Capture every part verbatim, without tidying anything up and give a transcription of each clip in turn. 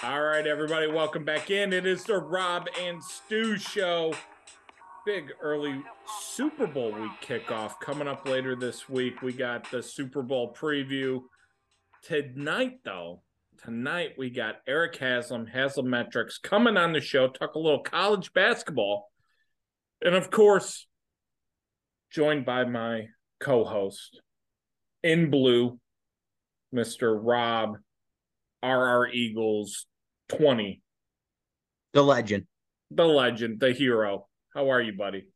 All right, everybody, welcome back in. It is the Rob and Stu Show. Big early Super Bowl week kickoff coming up later this week. We got the Super Bowl preview. Tonight, though, tonight we got Erik Haslam, Haslametrics, coming on the show, talk a little college basketball. And, of course, joined by my co-host in blue, Mister Rob R R Eagles twenty. The legend. The legend, the hero. How are you, buddy?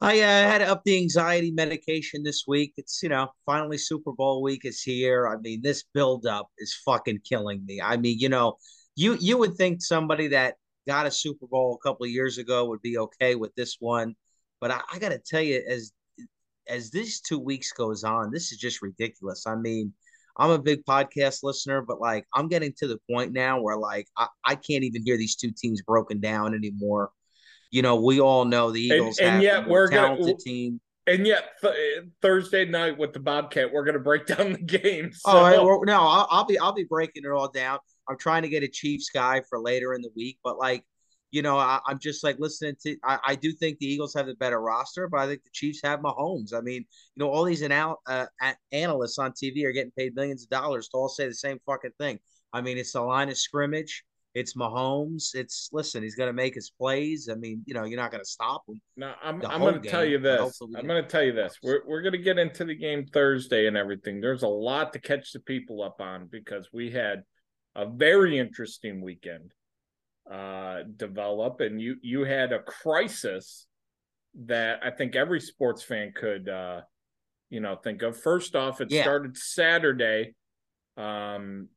I uh, had to up the anxiety medication this week. It's, you know, finally Super Bowl week is here. I mean, this buildup is fucking killing me. I mean, you know, you, you would think somebody that got a Super Bowl a couple of years ago would be okay with this one. But I, I got to tell you, as as these two weeks goes on, this is just ridiculous. I mean, I'm a big podcast listener, but, like, I'm getting to the point now where, like, I, I can't even hear these two teams broken down anymore. You know, we all know the Eagles and, and have yet a we're talented gonna, team. And yet th- Thursday night with the Bobcat, we're going to break down the game. So. All right, well, no, I'll, I'll be I'll be breaking it all down. I'm trying to get a Chiefs guy for later in the week. But, like, you know, I, I'm just, like, listening to I, – I do think the Eagles have a better roster, but I think the Chiefs have Mahomes. I mean, you know, all these anal- uh, analysts on T V are getting paid millions of dollars to all say the same fucking thing. I mean, it's the line of scrimmage. It's Mahomes. It's listen. He's going to make his plays. I mean, you know, you're not going to stop him. No, I'm. I'm going to tell you this. I'm going to tell you this. We're we're going to get into the game Thursday and everything. There's a lot to catch the people up on because we had a very interesting weekend uh, develop, and you you had a crisis that I think every sports fan could, uh, you know, think of. First off, it yeah. started Saturday. Um,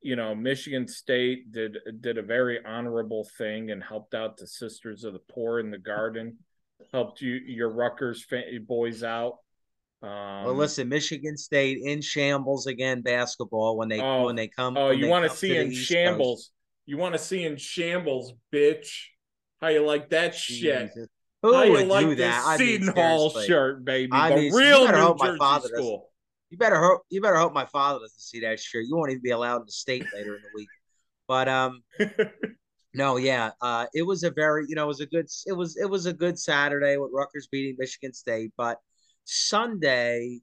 You know, Michigan State did did a very honorable thing and helped out the Sisters of the Poor in the Garden, helped you your Rutgers boys out. Um, well, listen, Michigan State in shambles again, basketball when they oh, when they come. Oh, you want to see in shambles? You want to see in shambles, bitch? How you like that shit? Jesus. Who How would you like do this that? Seton I mean, Hall shirt, baby? I mean, real New hope Jersey my father school. Doesn't. You better hope. You better hope my father doesn't see that shirt. You won't even be allowed in the state later in the week. But um, no, yeah, uh, it was a very, you know, it was a good, it was it was a good Saturday with Rutgers beating Michigan State. But Sunday,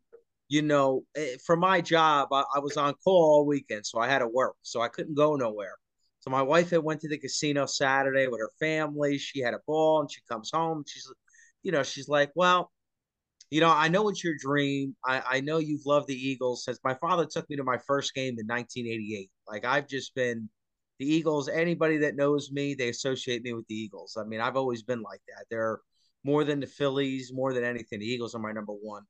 you know, for my job, I, I was on call all weekend, so I had to work, so I couldn't go nowhere. So my wife had went to the casino Saturday with her family. She had a ball, and she comes home. She's, you know, she's like, well. You know, I know it's your dream. I, I know you've loved the Eagles since my father took me to my first game in nineteen eighty-eight. Like, I've just been the Eagles. Anybody that knows me, they associate me with the Eagles. I mean, I've always been like that. They're more than the Phillies, more than anything. The Eagles are my number one.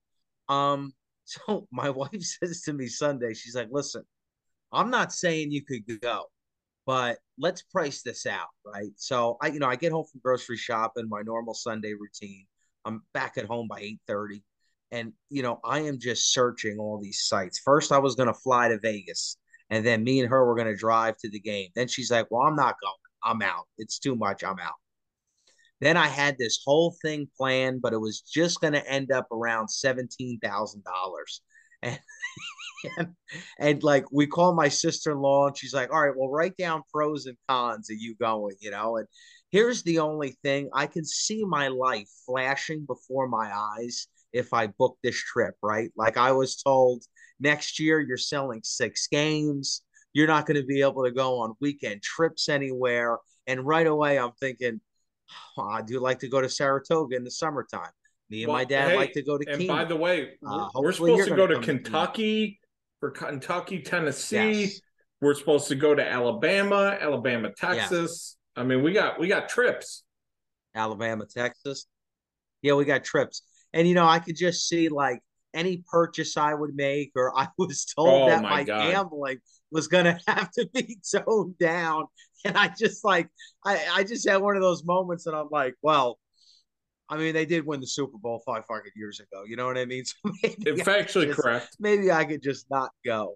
Um, so my wife says to me Sunday, she's like, listen, I'm not saying you could go, but let's price this out, right? So, I, you know, I get home from grocery shopping, my normal Sunday routine. I'm back at home by eight thirty, and, you know, I am just searching all these sites. First, I was going to fly to Vegas, and then me and her were going to drive to the game. Then she's like, well, I'm not going. I'm out. It's too much. I'm out. Then I had this whole thing planned, but it was just going to end up around seventeen thousand dollars. And, and, and, like, we called my sister-in-law, and she's like, all right, well, write down pros and cons of you going, you know, and here's the only thing. I can see my life flashing before my eyes if I book this trip, right? Like, I was told next year you're selling six games. You're not going to be able to go on weekend trips anywhere. And right away I'm thinking, oh, I do like to go to Saratoga in the summertime. Me and well, my dad hey, like to go to Keenan. And by the way, uh, we're supposed to go to Kentucky for Kentucky, Tennessee. Yes. We're supposed to go to Alabama, Alabama, Texas. Yeah. I mean, we got we got trips. Alabama, Texas. Yeah, we got trips. And, you know, I could just see, like, any purchase I would make, or I was told oh, that my, my gambling was going to have to be toned down. And I just, like, I, I just had one of those moments and I'm like, well, I mean, they did win the Super Bowl five fucking years ago. You know what I mean? So maybe it's actually just, correct. Maybe I could just not go.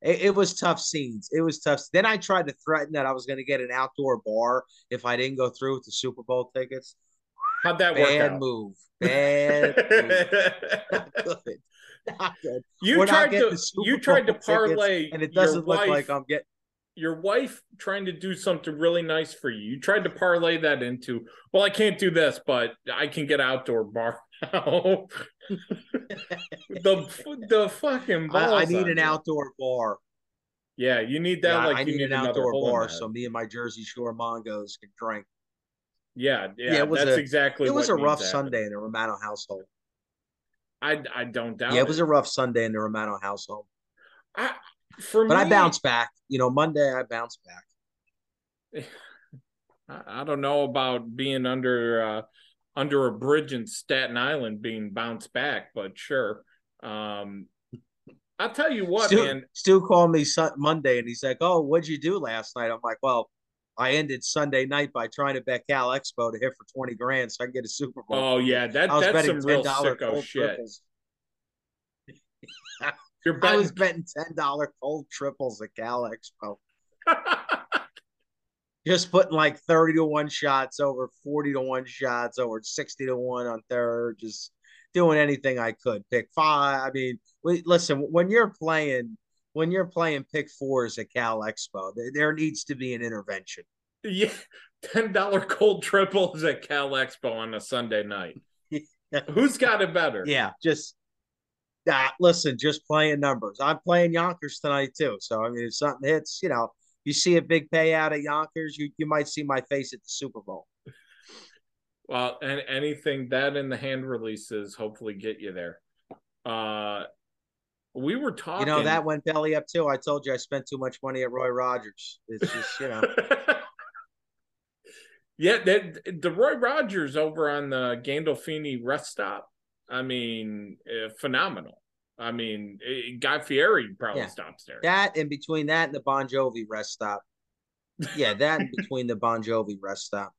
It, it was tough scenes. It was tough. Then I tried to threaten that I was going to get an outdoor bar if I didn't go through with the Super Bowl tickets. How'd that Bad work out? Move. Bad move. Not good. not good. You We're tried to you tried to parlay, and it doesn't look wife, like I'm getting. Your wife trying to do something really nice for you. You tried to parlay that into, well, I can't do this, but I can get outdoor bar now. the the fucking balls. I, I need an you. outdoor bar. Yeah, you need that. Yeah, like I you need, need an outdoor bar so me and my Jersey Shore Mongos can drink. Yeah, yeah, yeah it was that's a, exactly. It was what a rough Sunday in the Romano household. I I don't doubt. Yeah, it, it was a rough Sunday in the Romano household. I, for but me, I bounced back. You know, Monday I bounced back. I, I don't know about being under uh, under a bridge in Staten Island being bounced back, but sure. Um, I'll tell you what, Stu, man. Stu called me Monday and he's like, "Oh, what'd you do last night?" I'm like, "Well, I ended Sunday night by trying to bet Cal Expo to hit for twenty grand so I can get a Super Bowl." Oh yeah, that I was that's some real sicko shit. You're betting... I was betting ten dollar cold triples at Cal Expo. Just putting like thirty to one shots over, forty to one shots over, sixty to one on third, just doing anything I could. Pick five. I mean, listen, when you're playing. When you're playing pick fours at Cal Expo, there needs to be an intervention. Yeah, ten dollar cold triples at Cal Expo on a Sunday night. Who's got it better? Yeah, just uh, listen, just playing numbers. I'm playing Yonkers tonight too. So, I mean, if something hits, you know, you see a big payout at Yonkers, you, you might see my face at the Super Bowl. Well, and anything that in the hand releases hopefully get you there. Uh We were talking. You know, that went belly up, too. I told you I spent too much money at Roy Rogers. It's just, you know. Yeah, that, the Roy Rogers over on the Gandolfini rest stop, I mean, uh, phenomenal. I mean, it, Guy Fieri probably yeah. stops there. That and between that and the Bon Jovi rest stop. Yeah, that and between the Bon Jovi rest stop.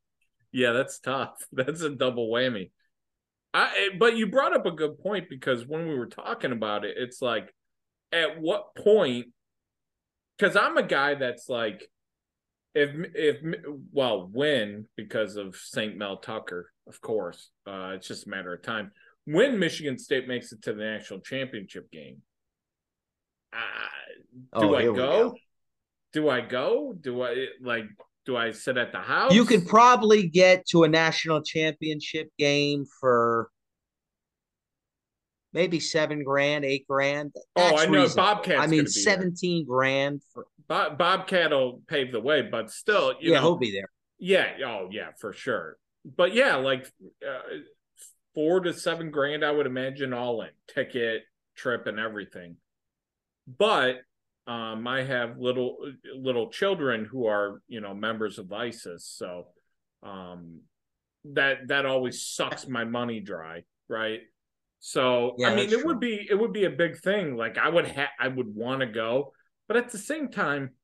Yeah, that's tough. That's a double whammy. I, but you brought up a good point because when we were talking about it, it's like, at what point? Because I'm a guy that's like, if if well, when because of Saint Mel Tucker, of course, uh, it's just a matter of time. When Michigan State makes it to the national championship game, uh, do oh, I go? go? Do I go? Do I like? Do I sit at the house? You could probably get to a national championship game for maybe seven grand, eight grand. That's oh, I know. Reasonable. Bobcat's I mean, be seventeen there. grand. For... Bob Bobcat will pave the way, but still, you yeah, know, he'll be there. Yeah. Oh, yeah, for sure. But yeah, like uh, four to seven grand, I would imagine, all in ticket, trip, and everything. But. Um, I have little little children who are, you know, members of ISIS, so um, that that always sucks my money dry, right? So yeah, I mean, it true. would be it would be a big thing. Like I would ha- I would want to go, but at the same time,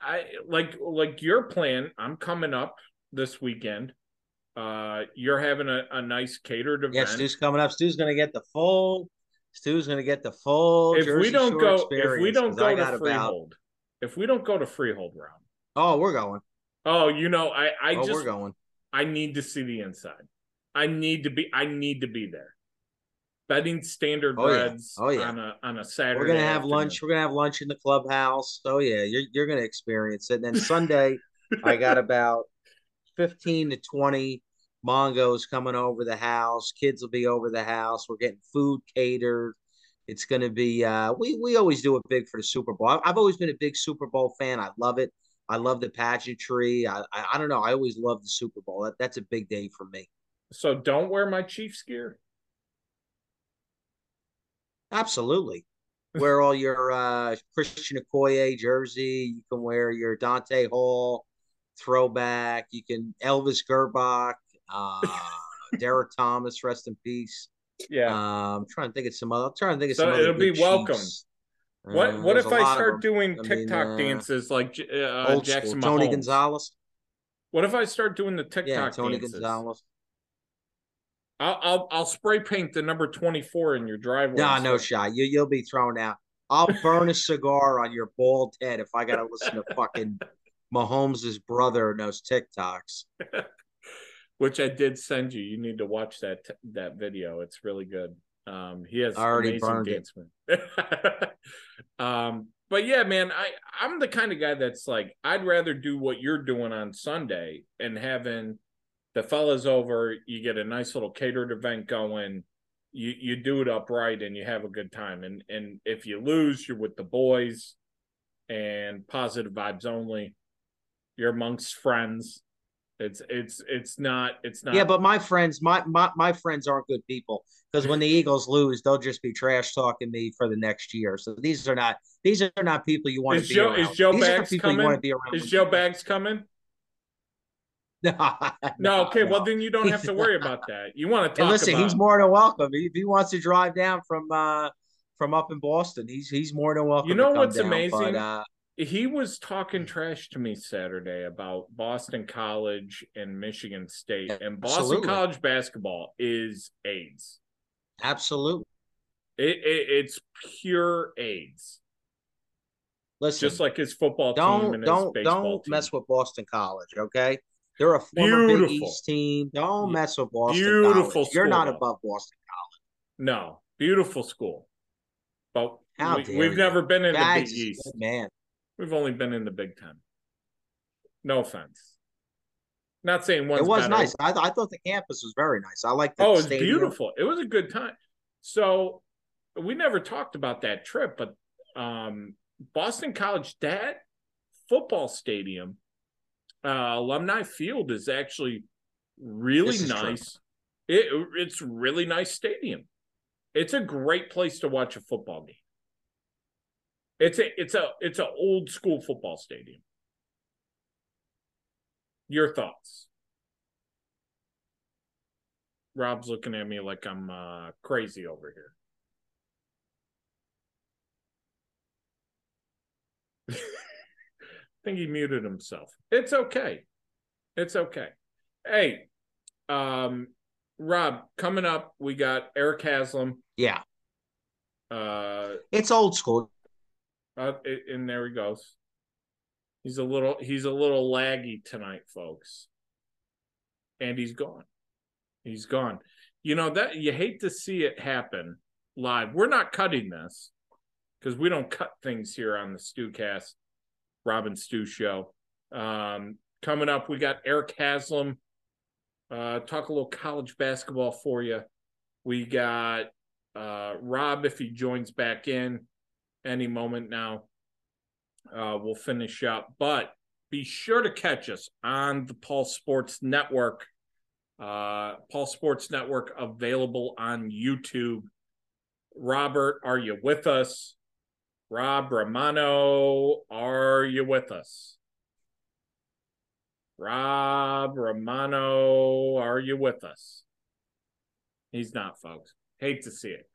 I like like your plan. I'm coming up this weekend. Uh, you're having a, a nice catered event. Yeah, Stu's coming up. Stu's gonna get the full. Stu's going to get the full if Jersey we don't Shore go, experience. If we don't go to Freehold, about... if we don't go to Freehold round. Oh, we're going. Oh, you know, I, I oh, just, we're going. I need to see the inside. I need to be, I need to be there. Betting standard oh, breads yeah. Oh, yeah. on a, on a Saturday. We're going to have afternoon. lunch. We're going to have lunch in the clubhouse. Oh yeah. You're, you're going to experience it. And then Sunday I got about fifteen to twenty Mongo's coming over the house. Kids will be over the house. We're getting food catered. It's going to be uh, – we we always do it big for the Super Bowl. I've always been a big Super Bowl fan. I love it. I love the pageantry. I I, I don't know. I always love the Super Bowl. That, that's a big day for me. So don't wear my Chiefs gear? Absolutely. Wear all your uh, Christian Okoye jersey. You can wear your Dante Hall throwback. You can Elvis Gerbach. uh Derek Thomas, rest in peace. Yeah, um, I'm trying to think of some other. I'm trying to think of so some. It'll other be welcome. Uh, what What if I start doing TikTok I mean, uh, dances like uh, old Jackson school. Mahomes? Tony Gonzalez. What if I start doing the TikTok yeah, Tony dances? Gonzalez. I'll, I'll I'll spray paint the number twenty-four in your driveway. Nah, no, no shot. You you'll be thrown out. I'll burn a cigar on your bald head if I got to listen to fucking Mahomes' brother and those TikToks. Which I did send you. You need to watch that that video. It's really good. Um, he has I already burned it. um, but yeah, man, I, I'm the kind of guy that's like, I'd rather do what you're doing on Sunday and having the fellas over, you get a nice little catered event going, you you do it upright and you have a good time. And, and if you lose, you're with the boys and positive vibes only. You're amongst friends. It's it's it's not it's not. Yeah, but my friends, my my my friends aren't good people, because when the Eagles lose, they'll just be trash talking me for the next year. So these are not these are not people you want to be around. Is Joe Baggs coming? Is Joe Baggs coming? No, no. Okay, well then you don't have to worry about that. You want to talk? And listen, about he's more than welcome. If he wants to drive down from uh from up in Boston, he's he's more than welcome. You know what's amazing? But, uh, he was talking trash to me Saturday about Boston College and Michigan State. And Boston Absolutely. College basketball is AIDS. Absolutely. It, it, it's pure AIDS. Listen, just like his football don't, team and don't, his baseball don't team. Don't mess with Boston College, okay? They're a former Beautiful. Big East team. Don't mess with Boston Beautiful College. School, You're not though. above Boston College. No. Beautiful school. But How we, we've you. never been in that the Big East. Good man. We've only been in the Big Ten. No offense. Not saying one's It was better. nice. I, th I thought the campus was very nice. I liked the Oh, it's beautiful. It was a good time. So we never talked about that trip, but um, Boston College, that football stadium, uh, Alumni Field is actually really nice. It, it's really nice stadium. It's a great place to watch a football game. It's a it's a it's an old school football stadium. Your thoughts? Rob's looking at me like I'm uh, crazy over here. I think he muted himself. It's okay. It's okay. Hey, um, Rob, coming up, we got Erik Haslam. Yeah. Uh, it's old school. Uh, and there he goes. He's a little he's a little laggy tonight, folks. And he's gone. He's gone. You know that you hate to see it happen live. We're not cutting this because we don't cut things here on the StuCast, Rob and Stu show. Um, coming up, we got Erik Haslam. Uh, talk a little college basketball for you. We got uh, Rob if he joins back in. Any moment now, uh, we'll finish up. But be sure to catch us on the Paul Sports Network. Uh, Paul Sports Network available on YouTube. Robert, are you with us? Rob Romano, are you with us? Rob Romano, are you with us? He's not, folks. Hate to see it.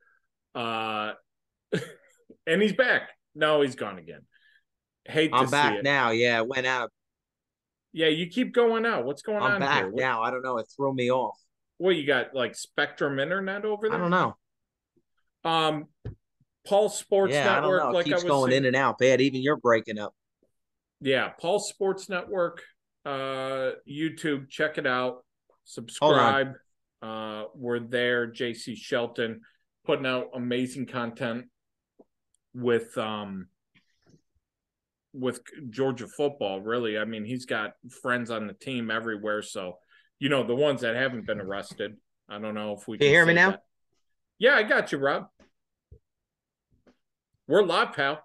Uh And he's back. No, he's gone again. Hate to see it. I'm back now. Yeah, it went out. Yeah, you keep going out. What's going on here? I'm back now. I don't know. It threw me off. Well, you got like Spectrum Internet over there? I don't know. Um, Paul Sports Network. Yeah, I don't know. It keeps going in and out, Pat. Even you're breaking up. Yeah, Paul Sports Network, uh, YouTube. Check it out. Subscribe. Uh, we're there. J C Shelton putting out amazing content with um with Georgia football, really. I mean, he's got friends on the team everywhere. So, you know, the ones that haven't been arrested. I don't know if we can, can you hear me now? That. Yeah, I got you, Rob. We're live, pal.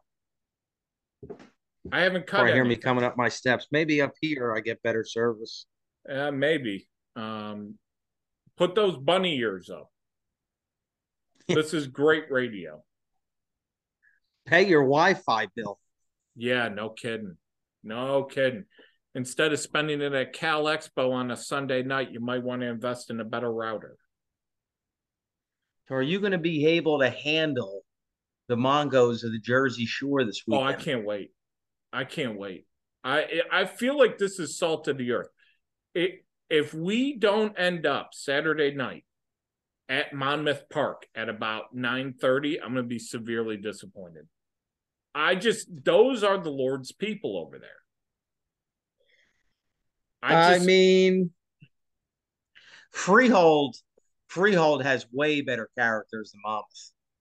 I haven't cut. Or I hear anything. me coming up my steps. Maybe up here I get better service. Uh, maybe. Um, put those bunny ears up. This is great radio. Pay your Wi-Fi bill. Yeah, no kidding. No kidding. Instead of spending it at Cal Expo on a Sunday night, you might want to invest in a better router. So are you going to be able to handle the Mongos of the Jersey Shore this weekend? Oh, I can't wait. I can't wait. I I feel like this is salt of the earth. It, if we don't end up Saturday night at Monmouth Park at about nine thirty, I'm going to be severely disappointed. I just, those are the Lord's people over there. I, just, I mean, Freehold Freehold has way better characters than Monmouth.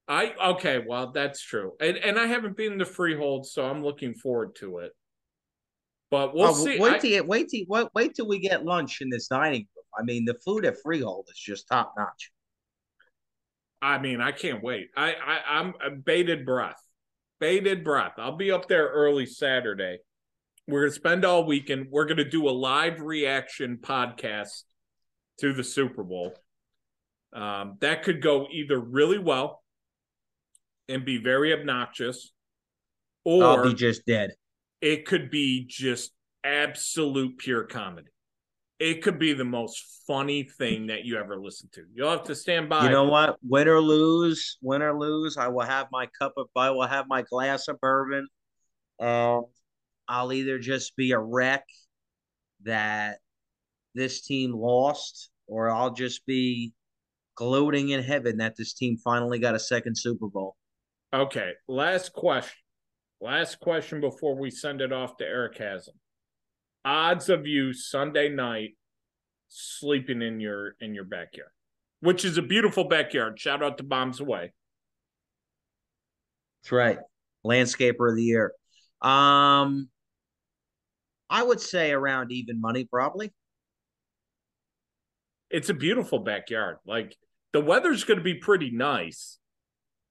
I okay, well, that's true. And and I haven't been to Freehold, so I'm looking forward to it. But we'll oh, see. Wait till, I, wait, till, wait, wait till we get lunch in this dining room. I mean, the food at Freehold is just top-notch. I mean, I can't wait. I, I, I'm I bated breath. Bated breath. I'll be up there early Saturday. We're going to spend all weekend. We're going to do a live reaction podcast to the Super Bowl. Um, that could go either really well and be very obnoxious, or I'll be just dead. It could be just absolute pure comedy. It could be the most funny thing that you ever listen to. You'll have to stand by. You know what? Win or lose, win or lose, I will have my cup of, I will have my glass of bourbon. Um, I'll either just be a wreck that this team lost, or I'll just be gloating in heaven that this team finally got a second Super Bowl. Okay, last question. Last question before we send it off to Erik Haslam. Odds of you Sunday night sleeping in your in your backyard, which is a beautiful backyard. Shout out to Bombs Away. That's right. Landscaper of the year. Um, I would say around even money, probably. It's a beautiful backyard. Like, the weather's going to be pretty nice.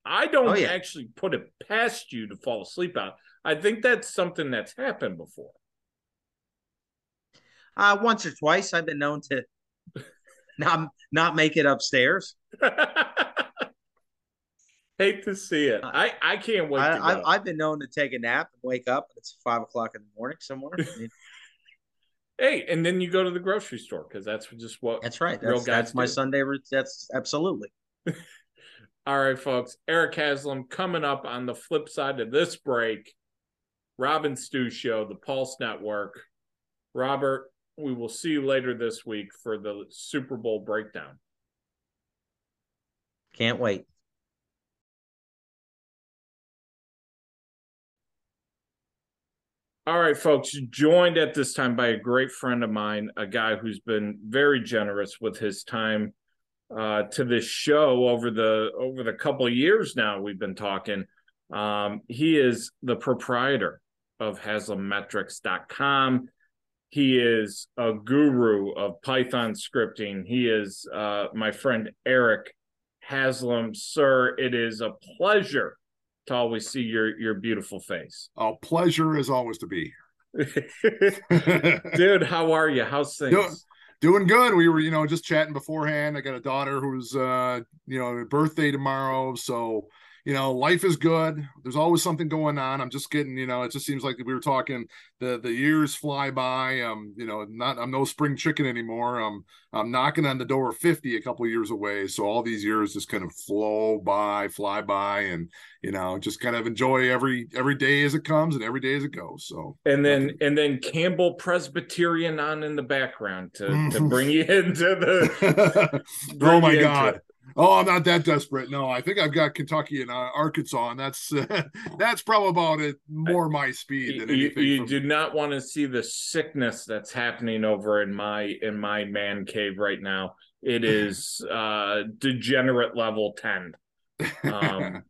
I don't oh, yeah. actually put it past you to fall asleep out. I think that's something that's happened before. Uh, once or twice, I've been known to not not make it upstairs. Hate to see it. I, I can't wait. I, to I, I've been known to take a nap and wake up, and it's five o'clock in the morning somewhere. Hey, and then you go to the grocery store because that's just what. That's right. Real that's, guys that's my Sunday. That's absolutely. All right, folks. Erik Haslam coming up on the flip side of this break. Rob and Stu Show, the Pulse Network. Robert, we will see you later this week for the Super Bowl breakdown. Can't wait. All right, folks. Joined at this time by a great friend of mine, a guy who's been very generous with his time uh to this show over the over the couple of years now we've been talking. Um he is the proprietor of Haslametrics dot com. He is a guru of Python scripting. He is uh my friend Erik Haslam. Sir, it is a pleasure to always see your your beautiful face. Oh, pleasure is always to be here. Dude, how are you? How's things? Dude. Doing good. We were, you know, just chatting beforehand. I got a daughter who's, uh, you know, birthday tomorrow. So, you know, life is good. There's always something going on. I'm just getting, you know, it just seems like we were talking. The the years fly by. Um, you know, not I'm no spring chicken anymore. Um, I'm knocking on the door of fifty, a couple of years away. So all these years just kind of flow by, fly by, and you know, just kind of enjoy every every day as it comes and every day as it goes. So and then nothing. and then Campbell Presbyterian on in the background to, to bring you into the. Oh my God. Oh, I'm not that desperate. No, I think I've got Kentucky and uh, Arkansas, and that's uh, that's probably about it. More my speed than anything. You, you from... do not want to see the sickness that's happening over in my in my man cave right now. It is uh, degenerate level ten. Um,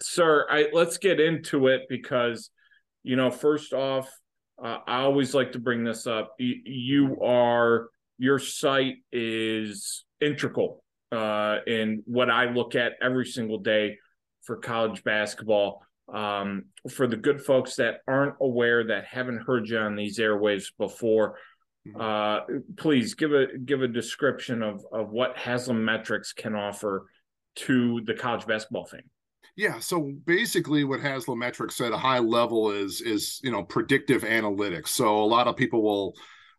sir, I, let's get into it because, you know, first off, uh, I always like to bring this up. You, you are your site is integral. Uh, and what I look at every single day for college basketball. Um, for the good folks that aren't aware, that haven't heard you on these airwaves before, uh, please give a give a description of, of what Haslametrics can offer to the college basketball fan. Yeah, so basically what Haslametrics at a high level is is you know predictive analytics. So a lot of people will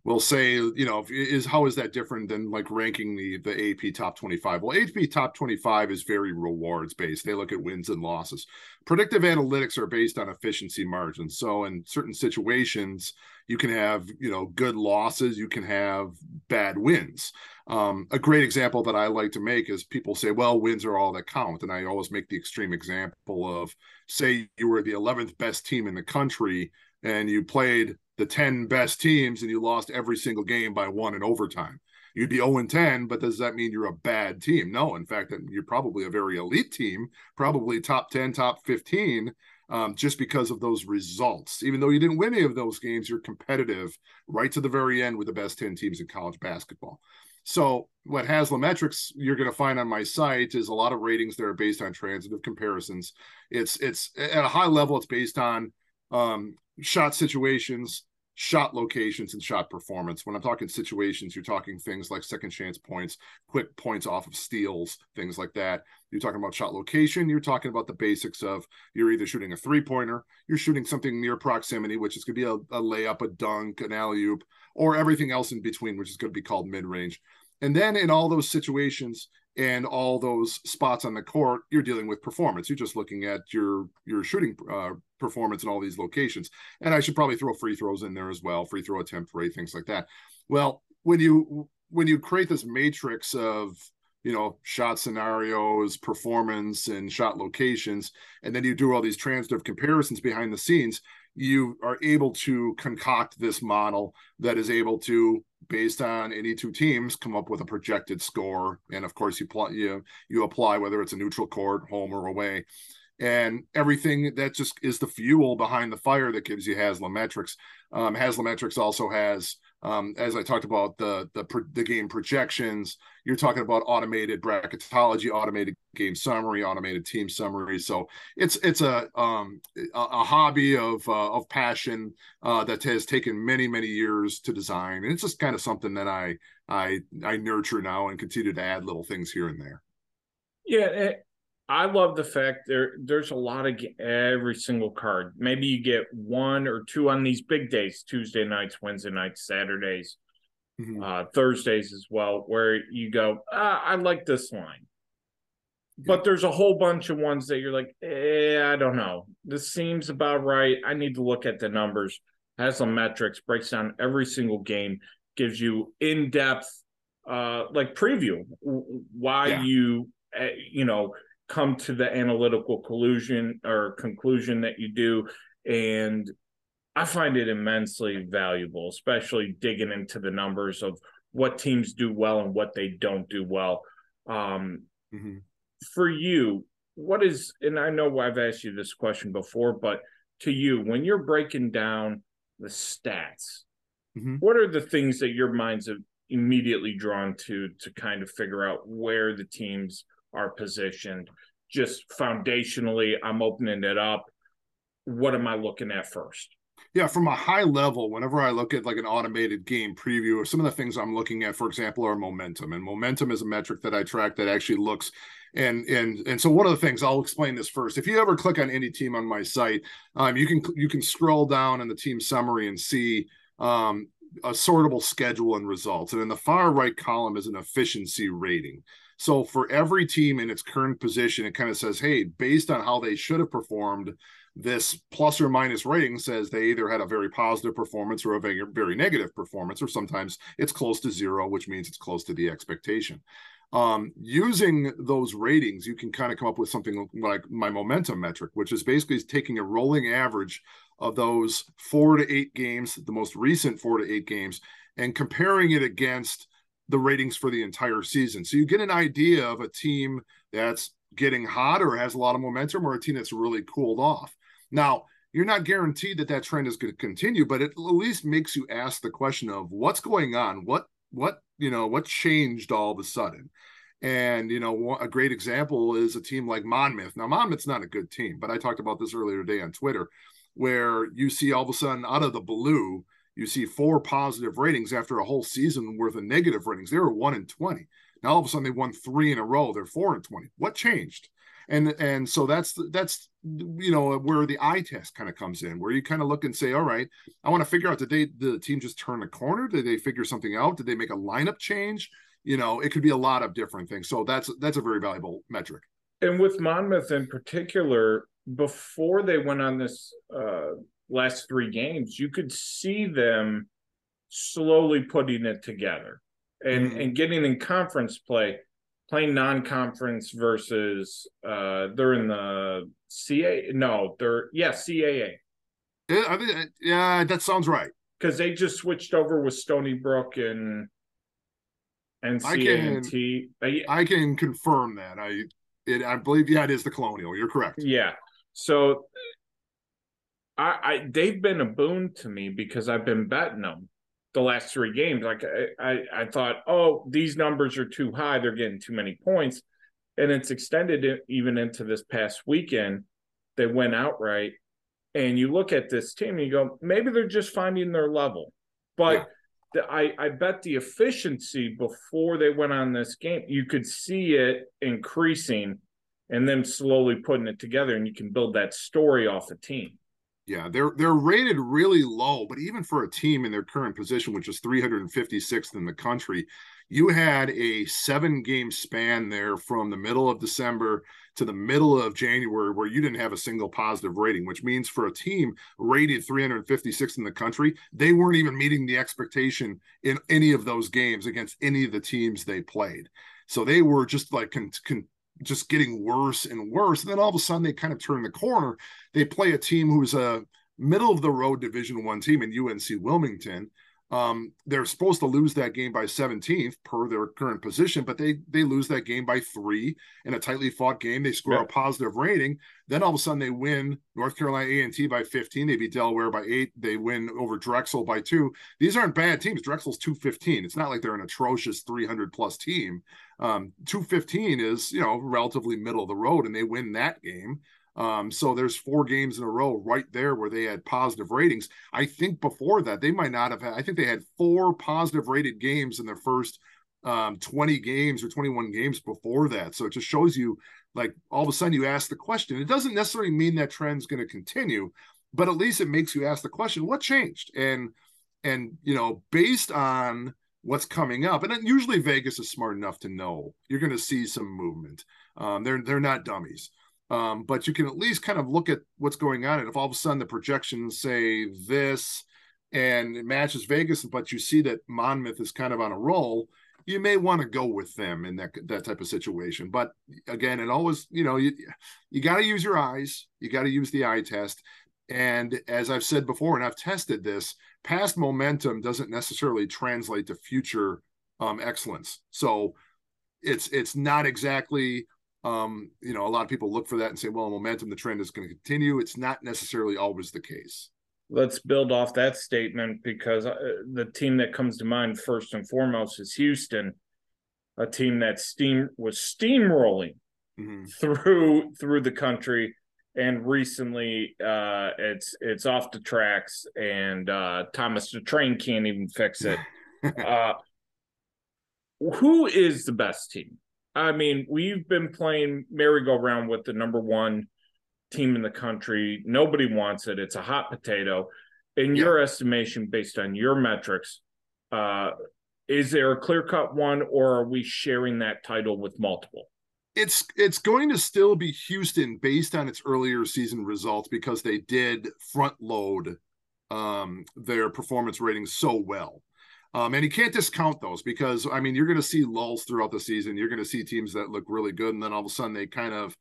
We'll say, you know, is how is that different than like ranking the the A P top twenty-five? Well, A P top twenty-five is very rewards based. They look at wins and losses. Predictive analytics are based on efficiency margins. So in certain situations, you can have, you know, good losses. You can have bad wins. Um, a great example that I like to make is people say, well, wins are all that count. And I always make the extreme example of, say you were the eleventh best team in the country and you played the ten best teams and you lost every single game by one in overtime. you'd be oh and ten, but does that mean you're a bad team? No, in fact, you're probably a very elite team, probably top ten, top fifteen, um, just because of those results. Even though you didn't win any of those games, you're competitive right to the very end with the best ten teams in college basketball. So what Haslametrics you're going to find on my site is a lot of ratings that are based on transitive comparisons. It's it's at a high level, it's based on um, shot situations, shot locations, and shot performance. When I'm talking situations, you're talking things like second chance points, quick points off of steals, things like that. You're talking about shot location. You're talking about the basics of you're either shooting a three-pointer, you're shooting something near proximity, which is going to be a, a layup, a dunk, an alley-oop, or everything else in between, which is going to be called mid-range. And then in all those situations and all those spots on the court, you're dealing with performance. You're just looking at your your shooting uh, performance in all these locations. And I should probably throw free throws in there as well, free throw attempt rate, things like that. Well, when you when you create this matrix of, you know, shot scenarios, performance, and shot locations, and then you do all these transitive comparisons behind the scenes, you are able to concoct this model that is able to, based on any two teams, come up with a projected score. And of course you plot, you, you apply, whether it's a neutral court, home or away, and everything that just is the fuel behind the fire that gives you Haslametrics. Um, Haslametrics also has, um, as I talked about, the, the, the game projections. You're talking about automated bracketology, automated game summary, automated team summary. So it's it's a um, a, a hobby of uh, of passion uh, that has taken many many years to design, and it's just kind of something that I I I nurture now and continue to add little things here and there. Yeah, it, I love the fact there there's a lot of every single card. Maybe you get one or two on these big days: Tuesday nights, Wednesday nights, Saturdays. Mm-hmm. Uh, Thursdays as well, where you go, ah, I like this line. But yeah, there's a whole bunch of ones that you're like, eh, I don't know. This seems about right. I need to look at the numbers. Haslametrics breaks down every single game, gives you in-depth, uh, like preview, why yeah. you, uh, you know, come to the analytical collusion or conclusion that you do. And I find it immensely valuable, especially digging into the numbers of what teams do well and what they don't do well. Um, mm-hmm. For you, what is, and I know I've asked you this question before, but to you, when you're breaking down the stats, mm-hmm. what are the things that your mind's immediately drawn to, to kind of figure out where the teams are positioned? Just foundationally, I'm opening it up. What am I looking at first? Yeah, from a high level, whenever I look at like an automated game preview, or some of the things I'm looking at, for example, are momentum. And momentum is a metric that I track that actually looks and and and so one of the things, I'll explain this first. If you ever click on any team on my site, um, you can you can scroll down in the team summary and see um, a sortable schedule and results. And in the far right column is an efficiency rating. So for every team in its current position, it kind of says, hey, based on how they should have performed, this plus or minus rating says they either had a very positive performance or a very, very negative performance, or sometimes it's close to zero, which means it's close to the expectation. Um, using those ratings, you can kind of come up with something like my momentum metric, which is basically taking a rolling average of those four to eight games, the most recent four to eight games, and comparing it against the ratings for the entire season. So you get an idea of a team that's getting hot or has a lot of momentum, or a team that's really cooled off. Now, you're not guaranteed that that trend is going to continue, but it at least makes you ask the question of what's going on, what, what, you know, what changed all of a sudden. And, you know, a great example is a team like Monmouth. Now, Monmouth's not a good team, but I talked about this earlier today on Twitter, where you see all of a sudden out of the blue, you see four positive ratings after a whole season worth of negative ratings. They were one and twenty. Now, all of a sudden they won three in a row. They're four and twenty. What changed? And and so that's, that's you know, where the eye test kind of comes in, where you kind of look and say, all right, I want to figure out, did, they, did the team just turn a corner? Did they figure something out? Did they make a lineup change? You know, it could be a lot of different things. So that's that's a very valuable metric. And with Monmouth in particular, before they went on this uh, last three games, you could see them slowly putting it together and, mm-hmm. and getting in conference play. Playing non-conference versus uh, they're in the C A A. No, they're yeah C A A. Yeah, I mean, yeah, that sounds right. Because they just switched over with Stony Brook and N C A T. I can, I can confirm that. I it, I believe, yeah, it is the Colonial. You're correct. Yeah. So I, I they've been a boon to me because I've been betting them the last three games. Like I, I, I thought, oh, these numbers are too high. They're getting too many points. And it's extended even into this past weekend. They went outright. And you look at this team and you go, maybe they're just finding their level. But yeah. the, I, I bet the efficiency before they went on this game, you could see it increasing and them slowly putting it together, and you can build that story off a team. Yeah, they're they're rated really low, but even for a team in their current position, which is three hundred fifty-sixth in the country, you had a seven-game span there from the middle of December to the middle of January where you didn't have a single positive rating, which means for a team rated three hundred fifty-sixth in the country, they weren't even meeting the expectation in any of those games against any of the teams they played. So they were just like con- con- just getting worse and worse. And then all of a sudden they kind of turn the corner. They play a team who's a middle-of-the-road Division One team in U N C Wilmington. Um, they're supposed to lose that game by seventeenth per their current position, but they they lose that game by three in a tightly fought game. They score yeah. a positive rating. Then all of a sudden they win North Carolina A and T by fifteen. They beat Delaware by eight. They win over Drexel by two. These aren't bad teams. Drexel's two fifteen. It's not like they're an atrocious three hundred plus team. Um, two fifteen is, you know, relatively middle of the road, and they win that game. Um, so there's four games in a row right there where they had positive ratings. I think before that, they might not have had, I think they had four positive rated games in their first um, twenty games or twenty-one games before that. So it just shows you, like, all of a sudden you ask the question. It doesn't necessarily mean that trend's going to continue, but at least it makes you ask the question, what changed? And, and, you know, based on what's coming up, and then usually Vegas is smart enough to know you're going to see some movement. Um, they're, they're not dummies. Um, but you can at least kind of look at what's going on. And if all of a sudden the projections say this and it matches Vegas, but you see that Monmouth is kind of on a roll, you may want to go with them in that that type of situation. But again, it always, you know, you, you got to use your eyes. You got to use the eye test. And as I've said before, and I've tested this, past momentum doesn't necessarily translate to future um, excellence. So it's it's not exactly... Um, you know, a lot of people look for that and say, well, momentum, the trend is going to continue. It's not necessarily always the case. Let's build off that statement, because the team that comes to mind first and foremost is Houston, a team that steam was steamrolling mm-hmm. through through the country. And recently uh, it's it's off the tracks, and uh, Thomas the Train can't even fix it. uh, who is the best team? I mean, we've been playing merry-go-round with the number one team in the country. Nobody wants it. It's a hot potato. In yeah. your estimation, based on your metrics, uh, is there a clear-cut one, or are we sharing that title with multiple? It's it's going to still be Houston based on its earlier season results, because they did front-load um, their performance ratings so well. Um, and you can't discount those, because, I mean, you're going to see lulls throughout the season. You're going to see teams that look really good, and then all of a sudden they kind of,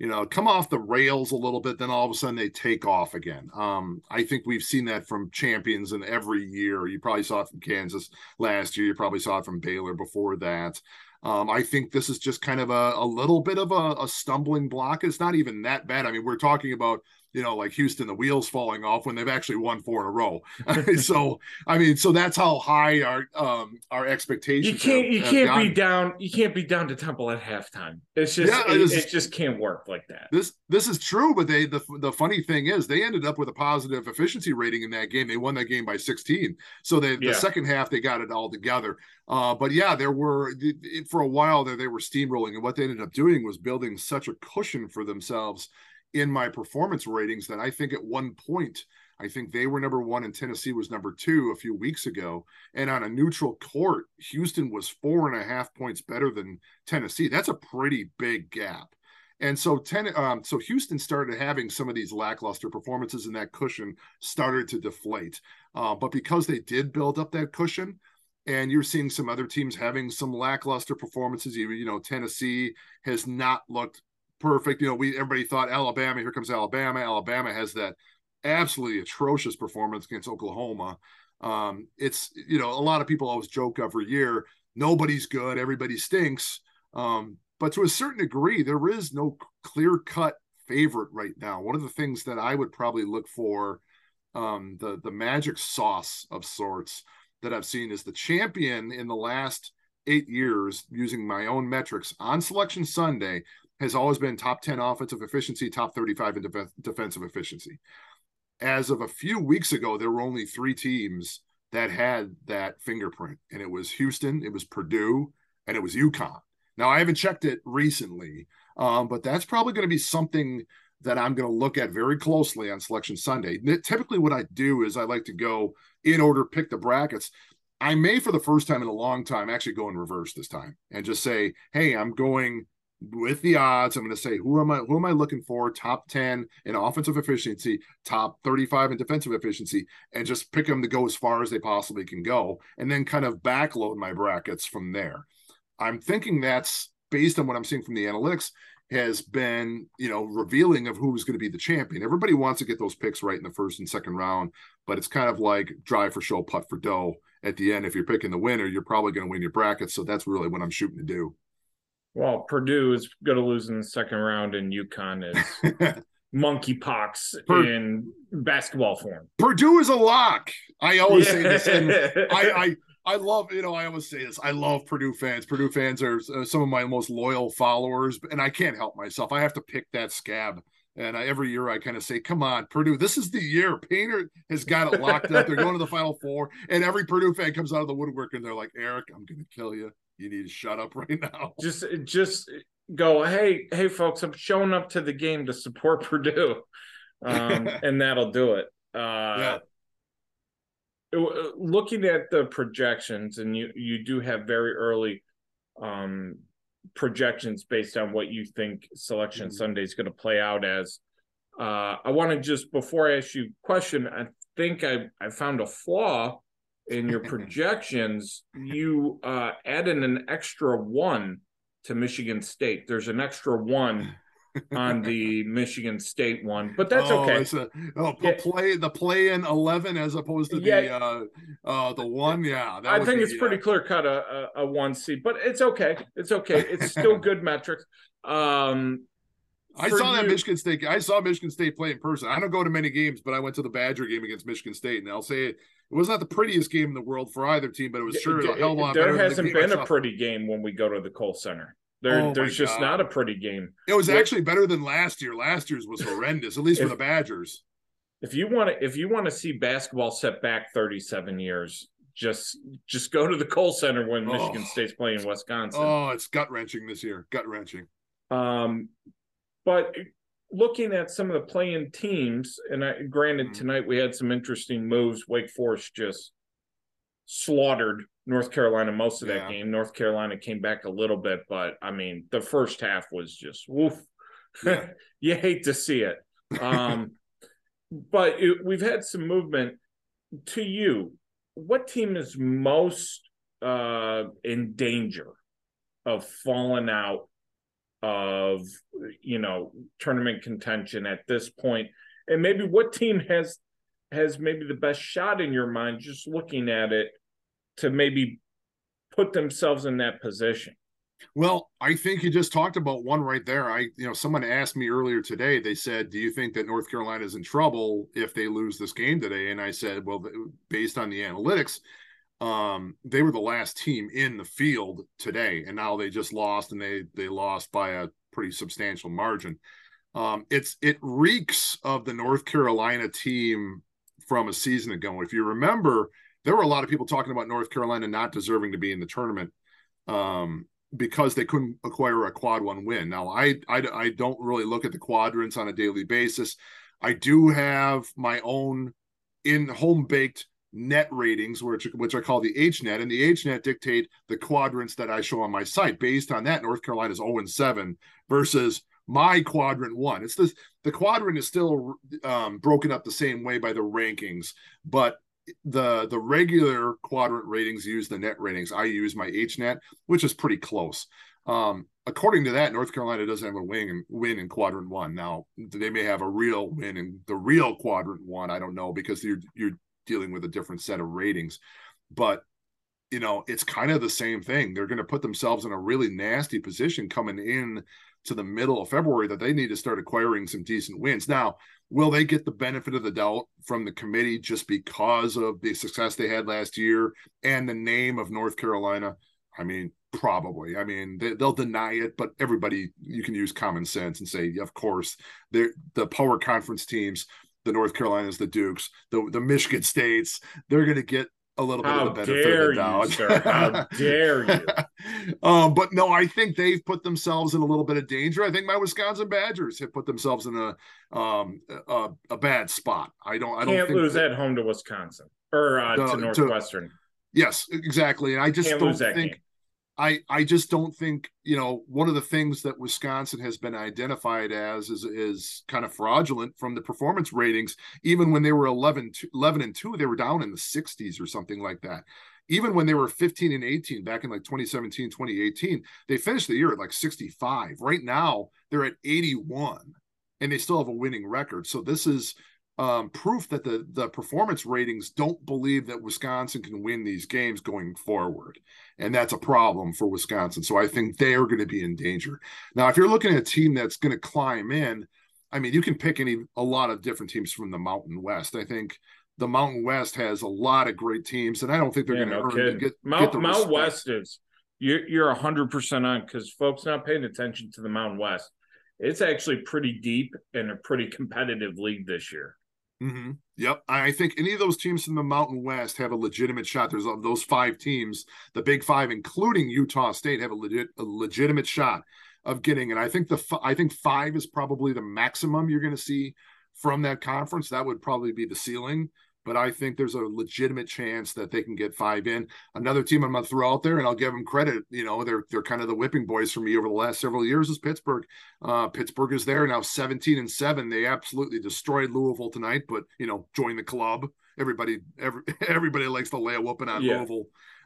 you know, come off the rails a little bit. Then all of a sudden they take off again. Um, I think we've seen that from champions in every year. You probably saw it from Kansas last year. You probably saw it from Baylor before that. Um, I think this is just kind of a, a little bit of a, a stumbling block. It's not even that bad. I mean, we're talking about, you know, like Houston, the wheels falling off when they've actually won four in a row. so, I mean, so that's how high our um, our expectations. You can't have, you can't gotten. be down. You can't be down to Temple at halftime. It's just yeah, it, it, is, it just can't work like that. This this is true, but they the the funny thing is they ended up with a positive efficiency rating in that game. They won that game by sixteen. So they, yeah. the second half they got it all together. Uh, but yeah, there were for a while there they were steamrolling, and what they ended up doing was building such a cushion for themselves in my performance ratings that I think at one point, I think they were number one and Tennessee was number two a few weeks ago. And on a neutral court, Houston was four and a half points better than Tennessee. That's a pretty big gap. And so ten, um, so Houston started having some of these lackluster performances, and that cushion started to deflate. Uh, but because they did build up that cushion, and you're seeing some other teams having some lackluster performances, you, you know, Tennessee has not looked perfect. You know, we everybody thought Alabama, here comes Alabama. Alabama has that absolutely atrocious performance against Oklahoma. Um, it's, you know, a lot of people always joke every year nobody's good, everybody stinks. Um, but to a certain degree, there is no clear-cut favorite right now. One of the things that I would probably look for, um, the, the magic sauce of sorts that I've seen, is the champion in the last eight years, using my own metrics, on Selection Sunday has always been top ten offensive efficiency, top thirty-five in def- defensive efficiency. As of a few weeks ago, there were only three teams that had that fingerprint, and it was Houston, it was Purdue, and it was UConn. Now, I haven't checked it recently, um, but that's probably going to be something that I'm going to look at very closely on Selection Sunday. Typically what I do is I like to go in order, pick the brackets. I may, for the first time in a long time, actually go in reverse this time and just say, hey, I'm going with the odds. I'm going to say, who am I, who am I looking for? Top ten in offensive efficiency, top thirty-five in defensive efficiency, and just pick them to go as far as they possibly can go, and then kind of backload my brackets from there. I'm thinking that's, based on what I'm seeing from the analytics, has been, you know, revealing of who's going to be the champion. Everybody wants to get those picks right in the first and second round, but it's kind of like drive for show, putt for dough. At the end, if you're picking the winner, you're probably going to win your bracket. So that's really what I'm shooting to do. Well, Purdue is going to lose in the second round, and UConn is monkeypox per- in basketball form. Purdue is a lock. I always yeah. say this, and I, I I love, you know, I always say this. I love Purdue fans. Purdue fans are some of my most loyal followers, and I can't help myself. I have to pick that scab. And I, every year I kind of say, come on, Purdue, this is the year. Painter has got it locked up. They're going to the Final Four. And every Purdue fan comes out of the woodwork and they're like, Eric, I'm going to kill you. You need to shut up right now. Just just go, hey, hey, folks, I'm showing up to the game to support Purdue. Um, and that'll do it. Uh, yeah. Looking at the projections, and you, you do have very early um projections based on what you think Selection mm-hmm. Sunday is going to play out as. Uh, I want to just, before I ask you a question, I think I, I found a flaw in your projections. You uh, added an extra one to Michigan State. There's an extra one on the Michigan State one, but that's oh, okay. It's a, oh, yeah. play the play in eleven as opposed to yeah. the uh, uh, the one. Yeah, that I think be, it's yeah. pretty clear cut a, a, a one seed, but it's okay. It's okay. It's still good metrics. Um, I saw you, that Michigan State. I saw Michigan State play in person. I don't go to many games, but I went to the Badger game against Michigan State, and I'll say it, it was not the prettiest game in the world for either team, but it was sure it, a hell of a lot better. There hasn't been a pretty game when we go to the Kohl Center. There, oh there's just God. not a pretty game. It was Which, actually better than last year. Last year's was horrendous, at least if, for the Badgers. If you want to, if you want to see basketball set back thirty-seven years, just just go to the Kohl Center when oh. Michigan State's playing Wisconsin. Oh, it's gut wrenching this year. Gut wrenching. Um, but looking at some of the play-in teams, and I, granted, mm-hmm. tonight we had some interesting moves. Wake Forest just slaughtered North Carolina most of that yeah. game. North Carolina came back a little bit, but I mean, the first half was just woof. Yeah. You hate to see it. Um, but it, we've had some movement. To you, what team is most uh, in danger of falling out of, you know, tournament contention at this point? And maybe what team has has maybe the best shot in your mind, just looking at it, to maybe put themselves in that position? Well, I think you just talked about one right there. I, you know, someone asked me earlier today, they said, do you think that North Carolina is in trouble if they lose this game today? And I said, well, based on the analytics, um, they were the last team in the field today, and now they just lost, and they, they lost by a pretty substantial margin. Um, it's, it reeks of the North Carolina team from a season ago. If you remember, there were a lot of people talking about North Carolina not deserving to be in the tournament um, because they couldn't acquire a quad one win. Now, I, I, I don't really look at the quadrants on a daily basis. I do have my own in home-baked net ratings, which, which I call the H net, and the H net dictate the quadrants that I show on my site. Based on that, North Carolina is oh and seven versus my quadrant one. It's this, the quadrant is still um, broken up the same way by the rankings, but the the regular quadrant ratings use the net ratings. I use my H net, which is pretty close. Um, according to that, North Carolina doesn't have a win in, win in quadrant one. Now, they may have a real win in the real quadrant one. I don't know, because you're you're dealing with a different set of ratings. But you know, it's kind of the same thing. They're going to put themselves in a really nasty position coming in to the middle of February that they need to start acquiring some decent wins. Now, will they get the benefit of the doubt from the committee just because of the success they had last year and the name of North Carolina? I mean, probably. I mean, they, they'll deny it, but everybody, you can use common sense and say, of course, they're the power conference teams, the North Carolinas, the Dukes, the, the Michigan States, they're going to get a little bit How of the benefit of the doubt. Sir. How dare you? um, but no, I think they've put themselves in a little bit of danger. I think my Wisconsin Badgers have put themselves in a um a, a bad spot. I don't. I don't can't think lose that, at home to Wisconsin or uh, the, to Northwestern. To, yes, exactly. And I just can't don't think. Game. I I just don't think, you know, one of the things that Wisconsin has been identified as is is kind of fraudulent from the performance ratings. Even when they were eleven, to, eleven and two, they were down in the sixties or something like that. Even when they were fifteen and eighteen back in like twenty seventeen, twenty eighteen, they finished the year at like sixty-five. Right now, they're at eighty-one and they still have a winning record. So this is um, proof that the the performance ratings don't believe that Wisconsin can win these games going forward. And that's a problem for Wisconsin. So I think they are going to be in danger. Now, if you're looking at a team that's going to climb in, I mean, you can pick any a lot of different teams from the Mountain West. I think the Mountain West has a lot of great teams, and I don't think they're yeah, going no to earn to get, Mount, get the Mountain West is you're, you're one hundred percent on, because folks not paying attention to the Mountain West. It's actually pretty deep and a pretty competitive league this year. Mm-hmm. Yep. I think any of those teams from the Mountain West have a legitimate shot. There's of those five teams, the Big Five, including Utah State, have a legit, a legitimate shot of getting. And I think the I think five is probably the maximum you're going to see from that conference. That would probably be the ceiling. But I think there's a legitimate chance that they can get five in. Another team I'm going to throw out there, and I'll give them credit, you know, they're they're kind of the whipping boys for me over the last several years, is Pittsburgh. Uh, Pittsburgh is there now, seventeen and seven. They absolutely destroyed Louisville tonight, but, you know, join the club. Everybody every, everybody likes to lay a whooping on yeah. Louisville.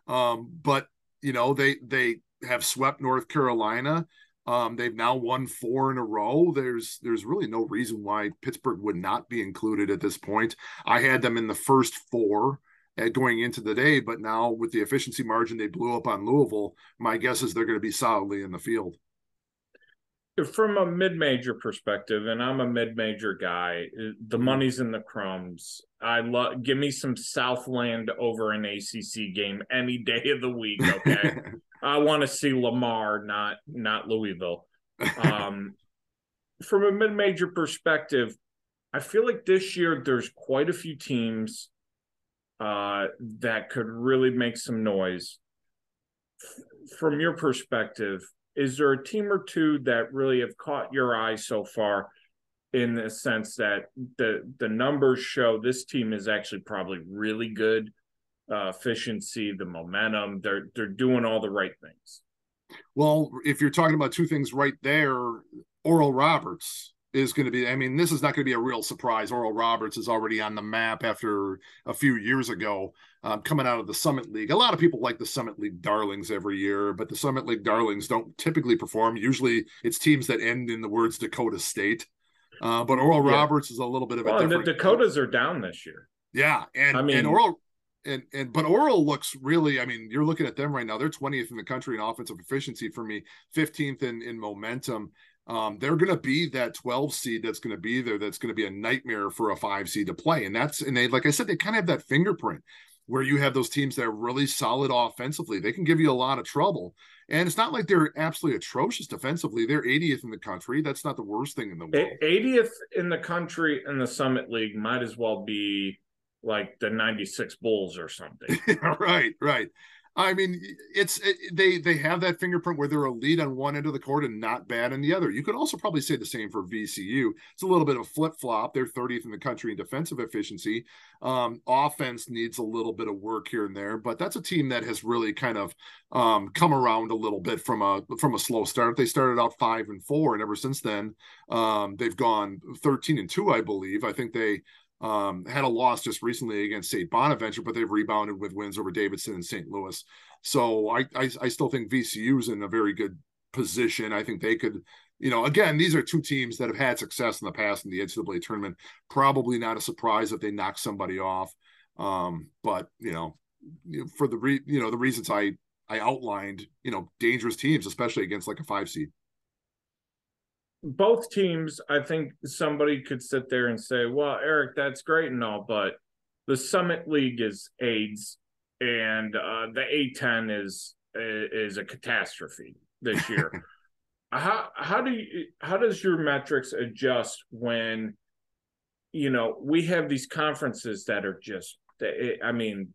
Um, but, you know, they they have swept North Carolina. Um, they've now won four in a row. There's there's really no reason why Pittsburgh would not be included at this point. I had them in the first four at going into the day, but now with the efficiency margin they blew up on Louisville, my guess is they're going to be solidly in the field. From a mid-major perspective, and I'm a mid-major guy, the money's in the crumbs. I love give me some Southland over an A C C game any day of the week, okay? I want to see Lamar, not not Louisville. Um, from a mid-major perspective, I feel like this year there's quite a few teams uh, that could really make some noise. F- from your perspective, is there a team or two that really have caught your eye so far, in the sense that the, the numbers show this team is actually probably really good? Uh, efficiency, the momentum, they're they're doing all the right things. Well, if you're talking about two things right there, Oral Roberts is going to be, I mean, this is not going to be a real surprise. Oral Roberts is already on the map after a few years ago, um, coming out of the Summit League. A lot of people like the Summit League Darlings every year, but the Summit League Darlings don't typically perform. Usually it's teams that end in the words Dakota State. Uh, but Oral yeah. Roberts is a little bit of well, a different. The Dakotas are down this year. Yeah. And, I mean, and Oral And and but Oral looks really, I mean, you're looking at them right now. They're twentieth in the country in offensive efficiency for me, fifteenth in, in momentum. Um, they're going to be that twelve seed that's going to be there. That's going to be a nightmare for a five seed to play. And that's, and they, like I said, they kind of have that fingerprint where you have those teams that are really solid offensively. They can give you a lot of trouble. And it's not like they're absolutely atrocious defensively. They're eightieth in the country. That's not the worst thing in the world. eightieth in the country in the Summit League might as well be like the ninety-six Bulls or something. right, right. I mean, it's it, they they have that fingerprint where they're elite on one end of the court and not bad on the other. You could also probably say the same for V C U. It's a little bit of a flip-flop. They're thirtieth in the country in defensive efficiency. Um, offense needs a little bit of work here and there, but that's a team that has really kind of um, come around a little bit from a from a slow start. They started out five and four, and ever since then, um, they've gone thirteen and two, I believe. I think they Um, had a loss just recently against Saint Bonaventure, but they've rebounded with wins over Davidson and Saint Louis. So I, I, I still think V C U is in a very good position. I think they could, you know, again, these are two teams that have had success in the past in the N C double A tournament. Probably not a surprise if they knock somebody off. Um, but, you know, for the re, you know the reasons I I outlined, you know, dangerous teams, especially against like a five seed. Both teams, I think somebody could sit there and say, well, Erik, that's great and all, but the Summit League is AIDS and uh, the A ten is is a catastrophe this year. How how do you, how does your metrics adjust when, you know, we have these conferences that are just, I mean,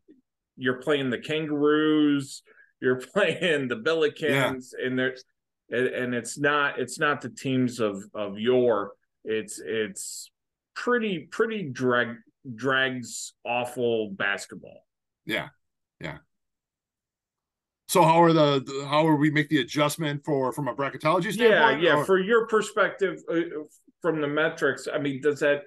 you're playing the Kangaroos, you're playing the Billikens, yeah. and there's and it's not it's not the teams of of yore. It's it's pretty pretty drag drags awful basketball. Yeah, yeah. So how are the how are we make the adjustment for from a bracketology standpoint? Yeah, yeah. Or? For your perspective, uh, from the metrics, I mean, does that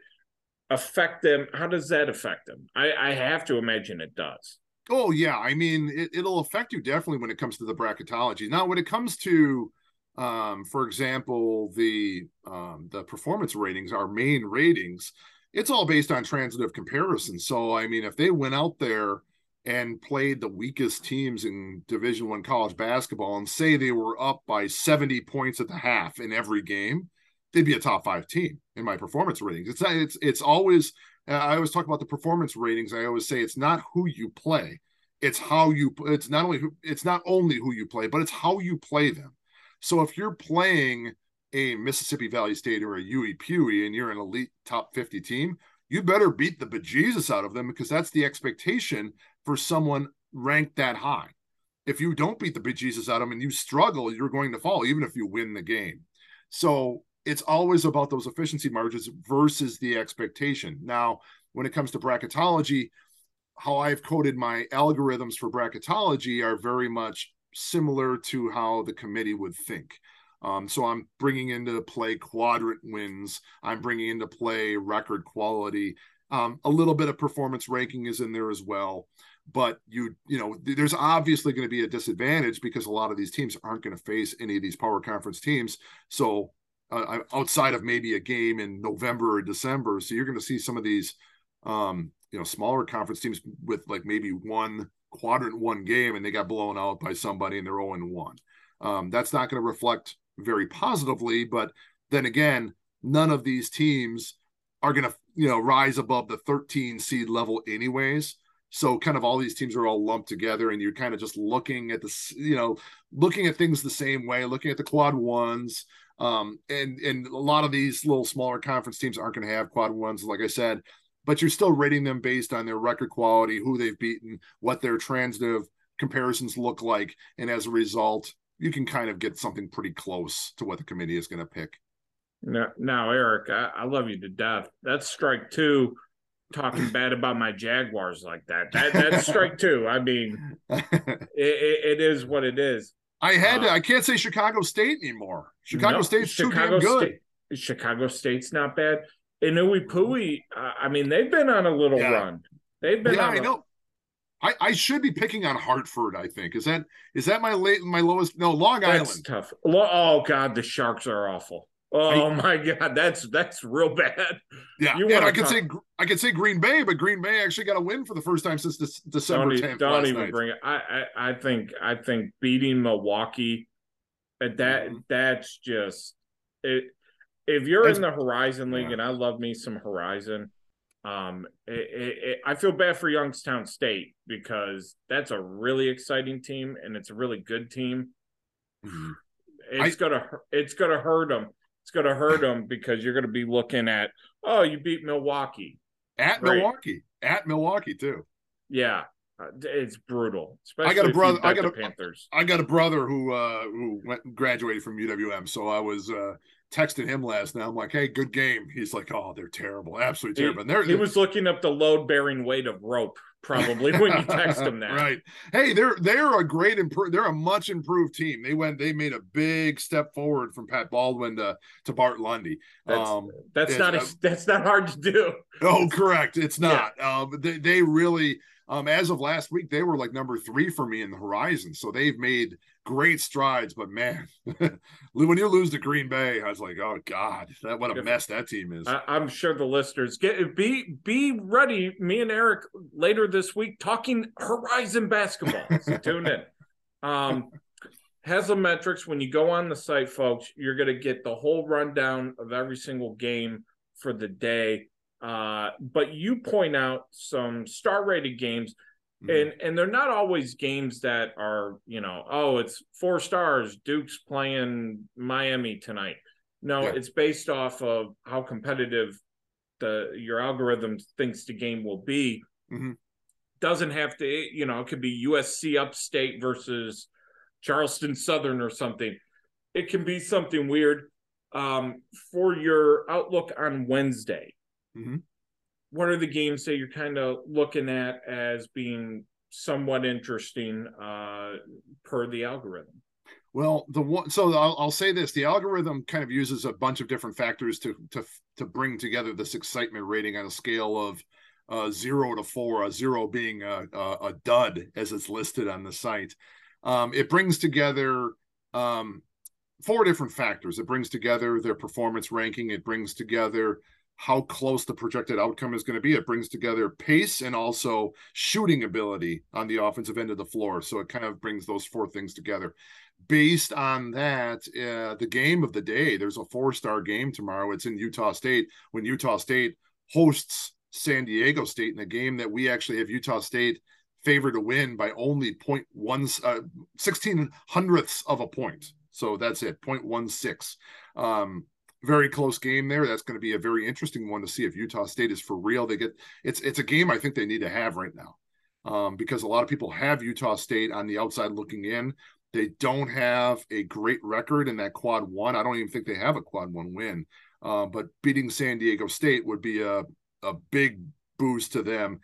affect them? How does that affect them? I, I have to imagine it does. Oh yeah, I mean, it, it'll affect you definitely when it comes to the bracketology. Now, when it comes to, um, for example, the um, the performance ratings, our main ratings, it's all based on transitive comparison. So I mean, if they went out there and played the weakest teams in Division One college basketball, and say they were up by seventy points at the half in every game, they'd be a top five team in my performance ratings. It's not, it's it's always I always talk about the performance ratings. I always say it's not who you play, it's how you. It's not only who, it's not only who you play, but it's how you play them. So if you're playing a Mississippi Valley State or a U E Puey and you're an elite top fifty team, you better beat the bejesus out of them, because that's the expectation for someone ranked that high. If you don't beat the bejesus out of them and you struggle, you're going to fall, even if you win the game. So it's always about those efficiency margins versus the expectation. Now, when it comes to bracketology, how I've coded my algorithms for bracketology are very much similar to how the committee would think. Um, so I'm bringing into play quadrant wins. I'm bringing into play record quality. Um, a little bit of performance ranking is in there as well. But you, you know, there's obviously going to be a disadvantage because a lot of these teams aren't going to face any of these power conference teams. So uh, outside of maybe a game in November or December, so you're going to see some of these, um, you know, smaller conference teams with like maybe one quadrant one game, and they got blown out by somebody and they're oh and one. Um, that's not going to reflect very positively, but then again, none of these teams are going to, you know, rise above the thirteen seed level anyways. So kind of all these teams are all lumped together, and you're kind of just looking at the, you know, looking at things the same way, looking at the quad ones. Um, and, and a lot of these little smaller conference teams aren't going to have quad ones, like I said, but you're still rating them based on their record quality, who they've beaten, what their transitive comparisons look like. And as a result, you can kind of get something pretty close to what the committee is going to pick. Now, now Erik, I, I love you to death. That's strike two, talking bad about my Jaguars like that. that that's strike two. I mean, it, it is what it is. I had uh, to, I can't say Chicago State anymore. Chicago no, State's Chicago too damn good. State, Chicago State's not bad. And Uwe Pui, uh, I mean, they've been on a little yeah. run. They've been yeah, on I a know. I, I should be picking on Hartford, I think. Is that is that my late my lowest? No, Long Island. That's tough. Oh God, the Sharks are awful. Oh I, my God, that's that's real bad. Yeah, you yeah. I could say I could say Green Bay, but Green Bay actually got a win for the first time since this December tenth. Don't, don't even night. bring it. I, I I think I think beating Milwaukee, that mm-hmm. that's just it. If you're that's, in the Horizon League, yeah. and I love me some Horizon. Um, it, it, it, I feel bad for Youngstown State, because that's a really exciting team and it's a really good team. It's I, gonna it's gonna hurt them. It's gonna hurt them because you're gonna be looking at, oh, you beat Milwaukee at Great. Milwaukee at Milwaukee too. Yeah, it's brutal. Especially I got a brother. I got a Panthers. I got a brother who uh, who went graduated from U W M, so I was. Uh, Texted him last night. I'm like, hey, good game. He's like, oh, they're terrible, absolutely terrible. And they're, he was looking up the load-bearing weight of rope, probably, when you text him that. Right. Hey, they're they're a great improved. They're a much improved team. They went. They made a big step forward from Pat Baldwin to, to Bart Lundy. That's, um, that's not a, that's not hard to do. Oh, correct. It's not. Yeah. Um, they they really. Um, as of last week, they were like number three for me in the horizon. So they've made great strides, but man, when you lose to Green Bay, I was like, oh God, that what a mess that team is. I, I'm sure the listeners get be be ready. Me and Eric later this week talking horizon basketball. So tune in. Um, Haslametrics, when you go on the site, folks, you're going to get the whole rundown of every single game for the day. Uh, but you point out some star-rated games, and mm-hmm. and they're not always games that are, you know, oh, it's four stars, Duke's playing Miami tonight. No, yeah. It's based off of how competitive the your algorithm thinks the game will be. Mm-hmm. Doesn't have to, you know, it could be U S C Upstate versus Charleston Southern or something. It can be something weird. Um, for your outlook on Wednesday, mm-hmm. what are the games that you're kind of looking at as being somewhat interesting uh, per the algorithm? Well, the one, so I'll, I'll say this: the algorithm kind of uses a bunch of different factors to to to bring together this excitement rating on a scale of uh, zero to four. A zero being a, a, a dud, as it's listed on the site. Um, it brings together um, four different factors. It brings together their performance ranking. It brings together how close the projected outcome is going to be. It brings together pace and also shooting ability on the offensive end of the floor. So it kind of brings those four things together. Based on that, uh, the game of the day, there's a four-star game tomorrow. It's in Utah State, when Utah State hosts San Diego State in a game that we actually have Utah State favored to win by only point one, uh, sixteen hundredths of a point. So that's it, point one six. Um, Very close game there. That's going to be a very interesting one to see if Utah State is for real. They get it's it's a game I think they need to have right now um, because a lot of people have Utah State on the outside looking in. They don't have a great record in that quad one. I don't even think they have a quad one win. Uh, but beating San Diego State would be a a big boost to them,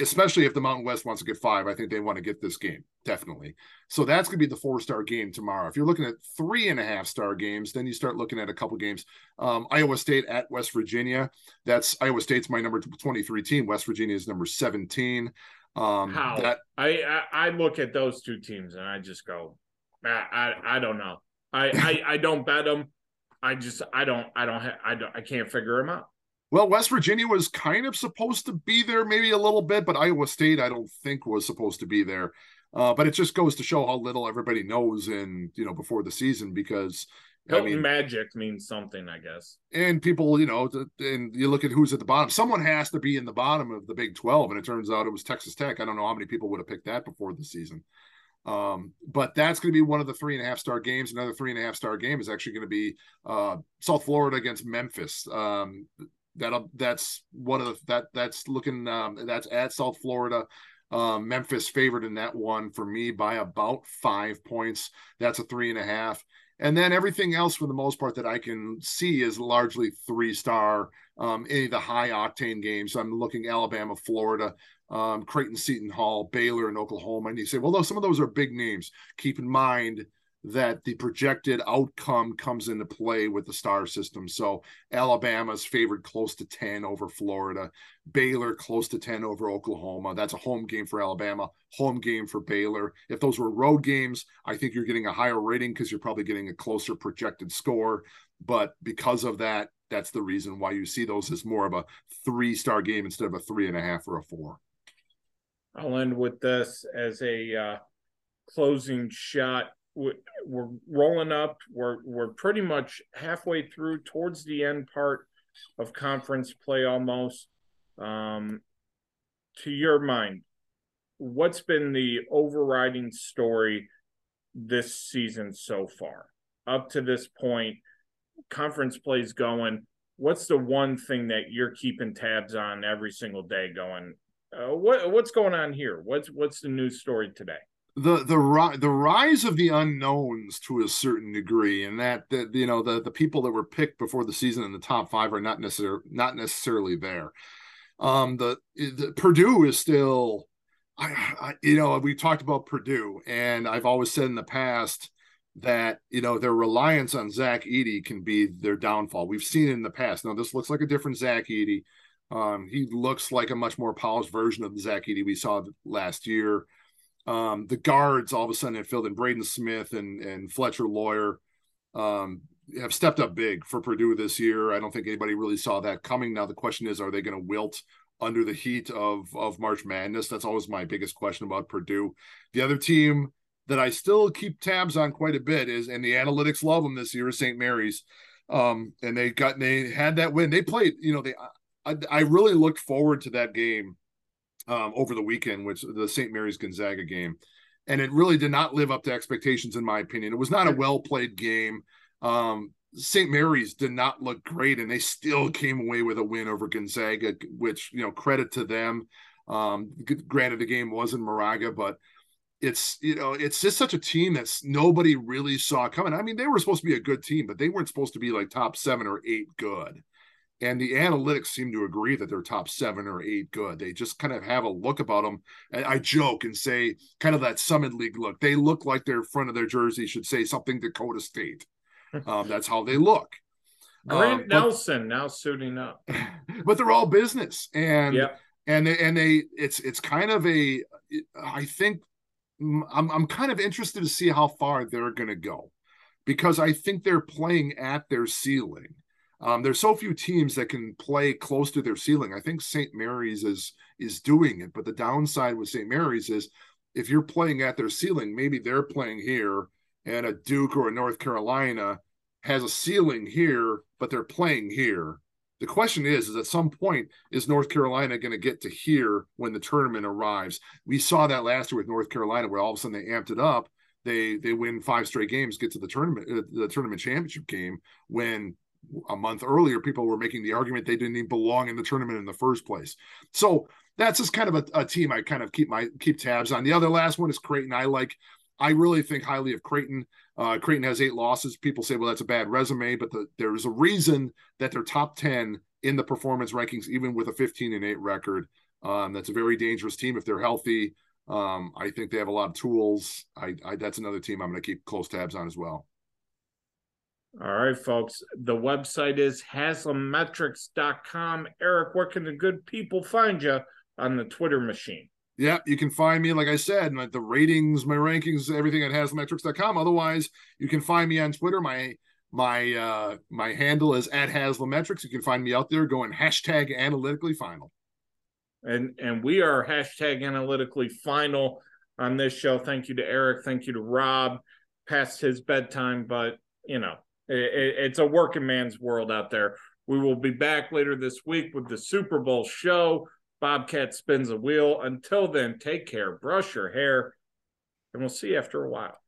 especially if the Mountain West wants to get five. I think they want to get this game, definitely. So that's going to be the four-star game tomorrow. If you're looking at three-and-a-half-star games, then you start looking at a couple games. Um, Iowa State at West Virginia. That's Iowa State's my number twenty-three team. West Virginia is number seventeen. Um, How? That, I, I I look at those two teams, and I just go, I I, I don't know. I, I I don't bet them. I just I don't I don't ha- I don't I can't figure them out. Well, West Virginia was kind of supposed to be there maybe a little bit, but Iowa State I don't think was supposed to be there. Uh, but it just goes to show how little everybody knows in, you know, before the season because Hilton I mean, Magic means something, I guess. And people, you know, and you look at who's at the bottom. Someone has to be in the bottom of the Big twelve, and it turns out it was Texas Tech. I don't know how many people would have picked that before the season. Um, but that's going to be one of the three and a half star games. Another three and a half star game is actually going to be uh, South Florida against Memphis. Um, That'll that's one of the that that's looking um, that's at South Florida. Um, Memphis favored in that one for me by about five points. That's a three and a half. And then everything else for the most part that I can see is largely three star. Um, any of the high octane games. I'm looking Alabama, Florida, um, Creighton, Seton Hall, Baylor, and Oklahoma. And you say, well, though some of those are big names. Keep in mind that the projected outcome comes into play with the star system. So Alabama's favored close to ten over Florida, Baylor close to ten over Oklahoma. That's a home game for Alabama, home game for Baylor. If those were road games, I think you're getting a higher rating because you're probably getting a closer projected score. But because of that, that's the reason why you see those as more of a three-star game instead of a three and a half or a four. I'll end with this as a uh, closing shot. We're rolling up. We're we're pretty much halfway through towards the end part of conference play almost. Um, to your mind, what's been the overriding story this season so far? Up to this point, conference play's going. What's the one thing that you're keeping tabs on every single day going, uh, what what's going on here? What's what's the news story today? The the the rise of the unknowns to a certain degree, and that, that you know the, the people that were picked before the season in the top five are not necessarily not necessarily there. Um, the, the Purdue is still, I, I you know we talked about Purdue, and I've always said in the past that you know their reliance on Zach Edey can be their downfall. We've seen it in the past. Now this looks like a different Zach Edey. Um, he looks like a much more polished version of the Zach Edey we saw last year. Um, the guards all of a sudden have filled in. Braden Smith and, and Fletcher Lawyer um, have stepped up big for Purdue this year. I don't think anybody really saw that coming. Now the question is, are they going to wilt under the heat of, of March Madness? That's always my biggest question about Purdue. The other team that I still keep tabs on quite a bit is, and the analytics love them this year, is Saint Mary's. Um, and they got, they had that win. They played, you know, they, I, I really looked forward to that game um, over the weekend, which the Saint Mary's Gonzaga game. And it really did not live up to expectations, in my opinion. It was not a well-played game. Um, Saint Mary's did not look great, and they still came away with a win over Gonzaga, which, you know, credit to them. Um, granted, the game was in Moraga, but it's, you know, it's just such a team that nobody really saw coming. I mean, they were supposed to be a good team, but they weren't supposed to be like top seven or eight good. And the analytics seem to agree that they're top seven or eight good. They just kind of have a look about them. And I joke and say kind of that Summit League look. They look like their front of their jersey should say something Dakota State. Um, that's how they look. Grant um, Nelson but, now suiting up. But they're all business. And, yep. and, they, and they, it's, it's kind of a, I think I'm, I'm kind of interested to see how far they're going to go, because I think they're playing at their ceiling. Um, there's so few teams that can play close to their ceiling. I think Saint Mary's is is doing it, but the downside with Saint Mary's is if you're playing at their ceiling, maybe they're playing here, and a Duke or a North Carolina has a ceiling here, but they're playing here. The question is, is at some point, is North Carolina going to get to here when the tournament arrives? We saw that last year with North Carolina, where all of a sudden they amped it up. They they win five straight games, get to the tournament, uh, the tournament championship game, when a month earlier, people were making the argument they didn't even belong in the tournament in the first place. So that's just kind of a, a team I kind of keep my keep tabs on. The other last one is Creighton. I like, I really think highly of Creighton. Uh, Creighton has eight losses. People say, well, that's a bad resume, but the, there is a reason that they're top ten in the performance rankings, even with a fifteen and eight record. Um, that's a very dangerous team if they're healthy. Um, I think they have a lot of tools. I, I that's another team I'm going to keep close tabs on as well. All right, folks. The website is Haslametrics dot com. Eric, where can the good people find you on the Twitter machine? Yeah, you can find me, like I said, the ratings, my rankings, everything at Haslametrics dot com. Otherwise, you can find me on Twitter. My my uh, my handle is at Haslametrics. You can find me out there going hashtag analytically final. And, and we are hashtag analytically final on this show. Thank you to Eric. Thank you to Rob. Past his bedtime, but, you know, it's a working man's world out there. We will be back later this week with the Super Bowl show. Bobcat spins a wheel. Until then, take care, brush your hair, and we'll see you after a while.